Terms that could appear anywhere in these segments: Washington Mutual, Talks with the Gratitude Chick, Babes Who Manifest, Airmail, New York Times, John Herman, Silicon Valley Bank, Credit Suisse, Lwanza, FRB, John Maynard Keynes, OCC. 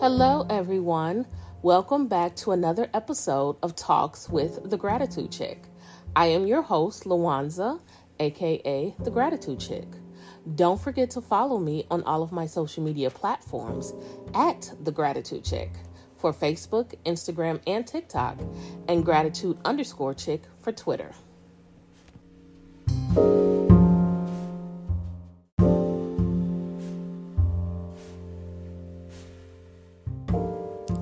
Hello, everyone. Welcome back to another episode of Talks with the Gratitude Chick. I am your host, Lwanza, aka The Gratitude Chick. Don't forget to follow me on all of my social media platforms at The Gratitude Chick for Facebook, Instagram, and TikTok, and Gratitude_Chick for Twitter.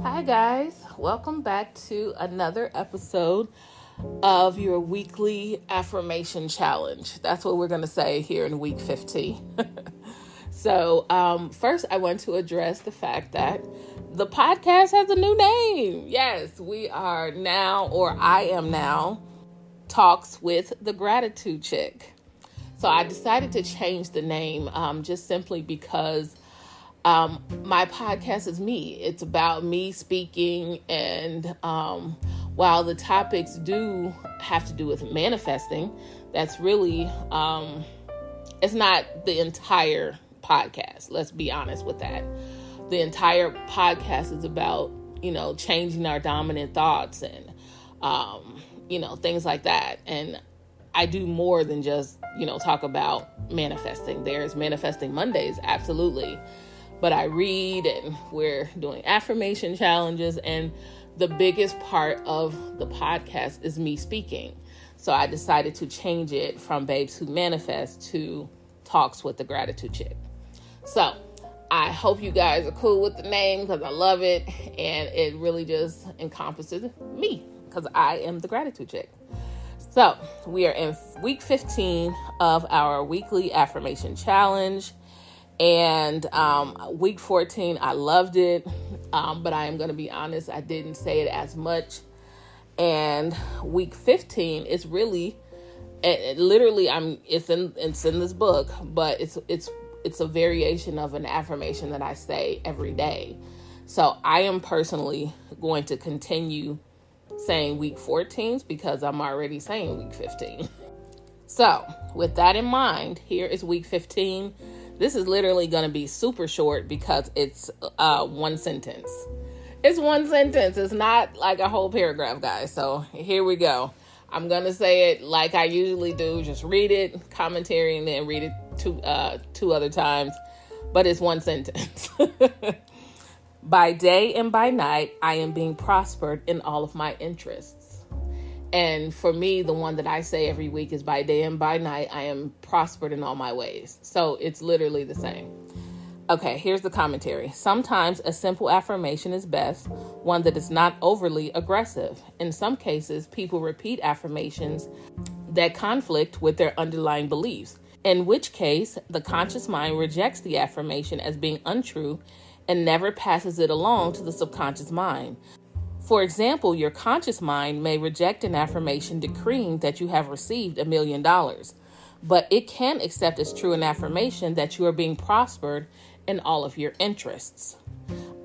Hi guys, welcome back to another episode of your weekly affirmation challenge. That's what we're going to say here in week 15. So first I want to address the fact that the podcast has a new name. Yes, we are now, or I am now, Talks with the Gratitude Chick. So I decided to change the name just simply because my podcast is me. It's about me speaking, and while the topics do have to do with manifesting, that's really, it's not the entire podcast. Let's be honest with that. The entire podcast is about, changing our dominant thoughts and, things like that. And I do more than just, talk about manifesting. There's Manifesting Mondays, absolutely. But I read, and we're doing affirmation challenges, and the biggest part of the podcast is me speaking. So I decided to change it from Babes Who Manifest to Talks with the Gratitude Chick. So I hope you guys are cool with the name, because I love it, and it really just encompasses me, because I am the Gratitude Chick. So we are in week 15 of our weekly affirmation challenge. And week 14, I loved it, but I am going to be honest, I didn't say it as much. And week 15 is really, it's in this book, but it's a variation of an affirmation that I say every day. So I am personally going to continue saying week 14s because I'm already saying week 15. So with that in mind, here is week 15. This is literally going to be super short because it's one sentence. It's one sentence. It's not like a whole paragraph, guys. So here we go. I'm going to say it like I usually do. Just read it, commentary, and then read it two other times. But it's one sentence. By day and by night, I am being prospered in all of my interests. And for me, the one that I say every week is by day and by night, I am prospered in all my ways. So it's literally the same. Okay, here's the commentary. Sometimes a simple affirmation is best, one that is not overly aggressive. In some cases, people repeat affirmations that conflict with their underlying beliefs, in which case the conscious mind rejects the affirmation as being untrue and never passes it along to the subconscious mind. For example, your conscious mind may reject an affirmation decreeing that you have received $1 million, but it can accept as true an affirmation that you are being prospered in all of your interests.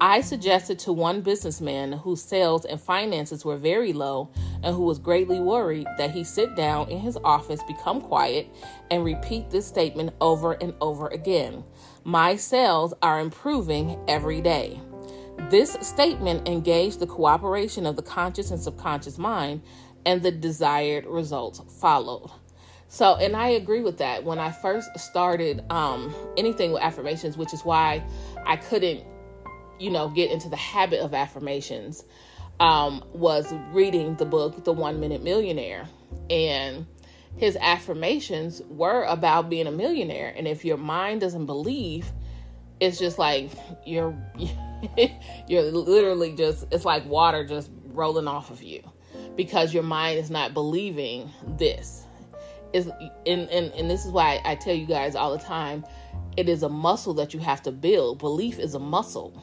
I suggested to one businessman whose sales and finances were very low and who was greatly worried that he sit down in his office, become quiet, and repeat this statement over and over again. My sales are improving every day. This statement engaged the cooperation of the conscious and subconscious mind, and the desired results followed. So, and I agree with that. When I first started anything with affirmations, which is why I couldn't, get into the habit of affirmations, was reading the book, The 1 Minute Millionaire. And his affirmations were about being a millionaire. And if your mind doesn't believe, it's just like you're literally just, it's like water just rolling off of you because your mind is not believing this. And this is why I tell you guys all the time, it is a muscle that you have to build. Belief is a muscle.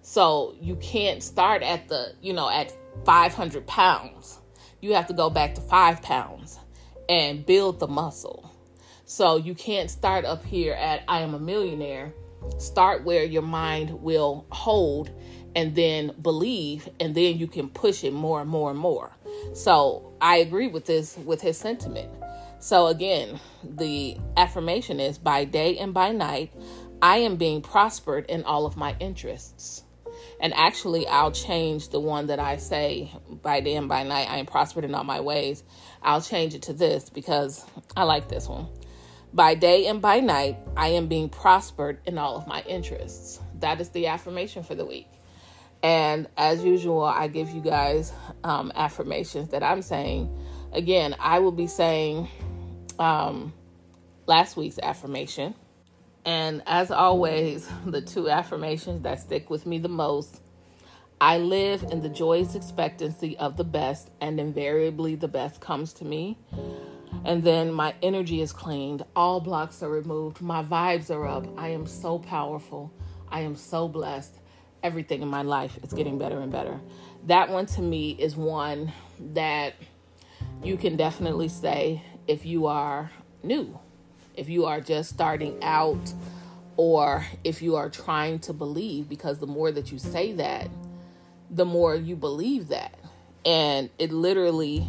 So you can't start at at 500 pounds. You have to go back to 5 pounds and build the muscle. So you can't start up here at, I am a millionaire. Start where your mind will hold and then believe, and then you can push it more and more and more. So I agree with this, with his sentiment. So again, the affirmation is by day and by night, I am being prospered in all of my interests. And actually, I'll change the one that I say, by day and by night, I am prospered in all my ways. I'll change it to this because I like this one. By day and by night, I am being prospered in all of my interests. That is the affirmation for the week. And as usual, I give you guys affirmations that I'm saying. Again, I will be saying last week's affirmation. And as always, the two affirmations that stick with me the most, I live in the joyous expectancy of the best, and invariably the best comes to me. And then my energy is cleaned. All blocks are removed. My vibes are up. I am so powerful. I am so blessed. Everything in my life is getting better and better. That one to me is one that you can definitely say if you are new, if you are just starting out, or if you are trying to believe, because the more that you say that, the more you believe that. And it literally,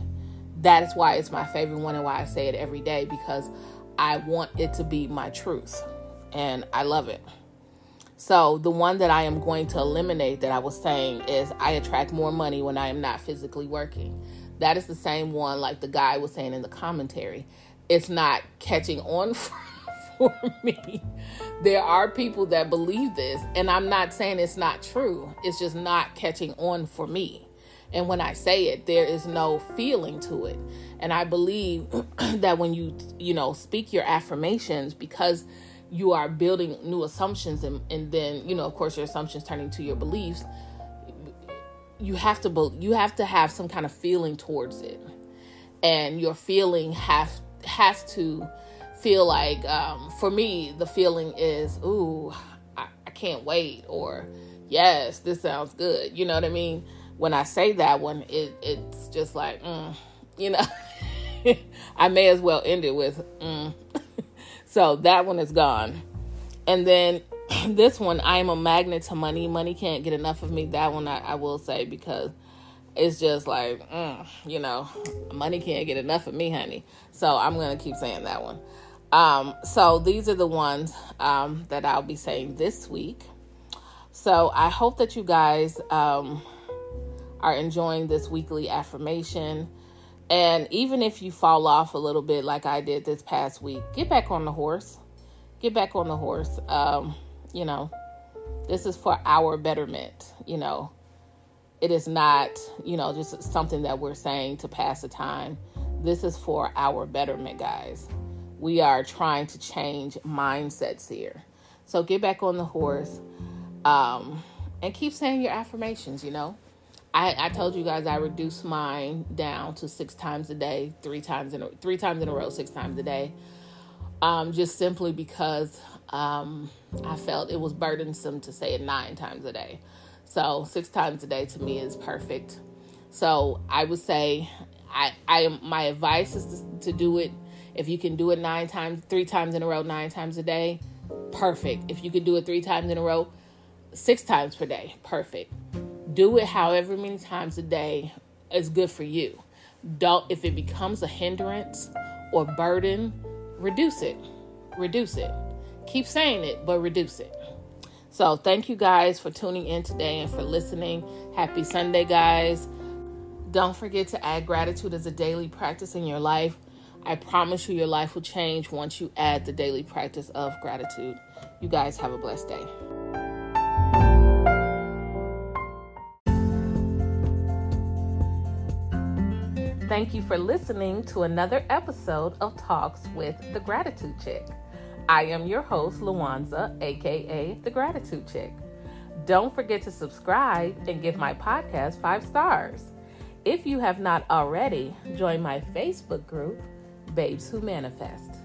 that is why it's my favorite one and why I say it every day, because I want it to be my truth and I love it. So the one that I am going to eliminate that I was saying is I attract more money when I am not physically working. That is the same one like the guy was saying in the commentary. It's not catching on for me. There are people that believe this, and I'm not saying it's not true. It's just not catching on for me. And when I say it, there is no feeling to it. And I believe that when you speak your affirmations, because you are building new assumptions and then, of course, your assumptions turning to your beliefs, you have to have some kind of feeling towards it. And your feeling has to feel like, for me, the feeling is, ooh, I can't wait, or yes, this sounds good. You know what I mean? When I say that one, it's just like, I may as well end it with, So that one is gone. And then this one, I am a magnet to money. Money can't get enough of me. That one I will say, because it's just like, money can't get enough of me, honey. So I'm going to keep saying that one. So these are the ones that I'll be saying this week. So I hope that you guys are enjoying this weekly affirmation. And even if you fall off a little bit like I did this past week, get back on the horse. Get back on the horse. This is for our betterment, It is not, just something that we're saying to pass the time. This is for our betterment, guys. We are trying to change mindsets here. So get back on the horse and keep saying your affirmations, I told you guys I reduced mine down to 6 times a day, 3 times in a row, 6 times a day. Just simply because I felt it was burdensome to say it 9 times a day. So 6 times a day to me is perfect. So I would say my advice is to do it. If you can do it 3 times in a row, 9 times a day, perfect. If you can do it 3 times in a row, 6 times per day, perfect. Do it however many times a day is good for you. If it becomes a hindrance or burden, reduce it. Keep saying it, but reduce it. So thank you guys for tuning in today and for listening. Happy Sunday, guys. Don't forget to add gratitude as a daily practice in your life. I promise you your life will change once you add the daily practice of gratitude. You guys have a blessed day. Thank you for listening to another episode of Talks with the Gratitude Chick. I am your host, Lwanza, aka The Gratitude Chick. Don't forget to subscribe and give my podcast 5 stars. If you have not already, join my Facebook group, Babes Who Manifest.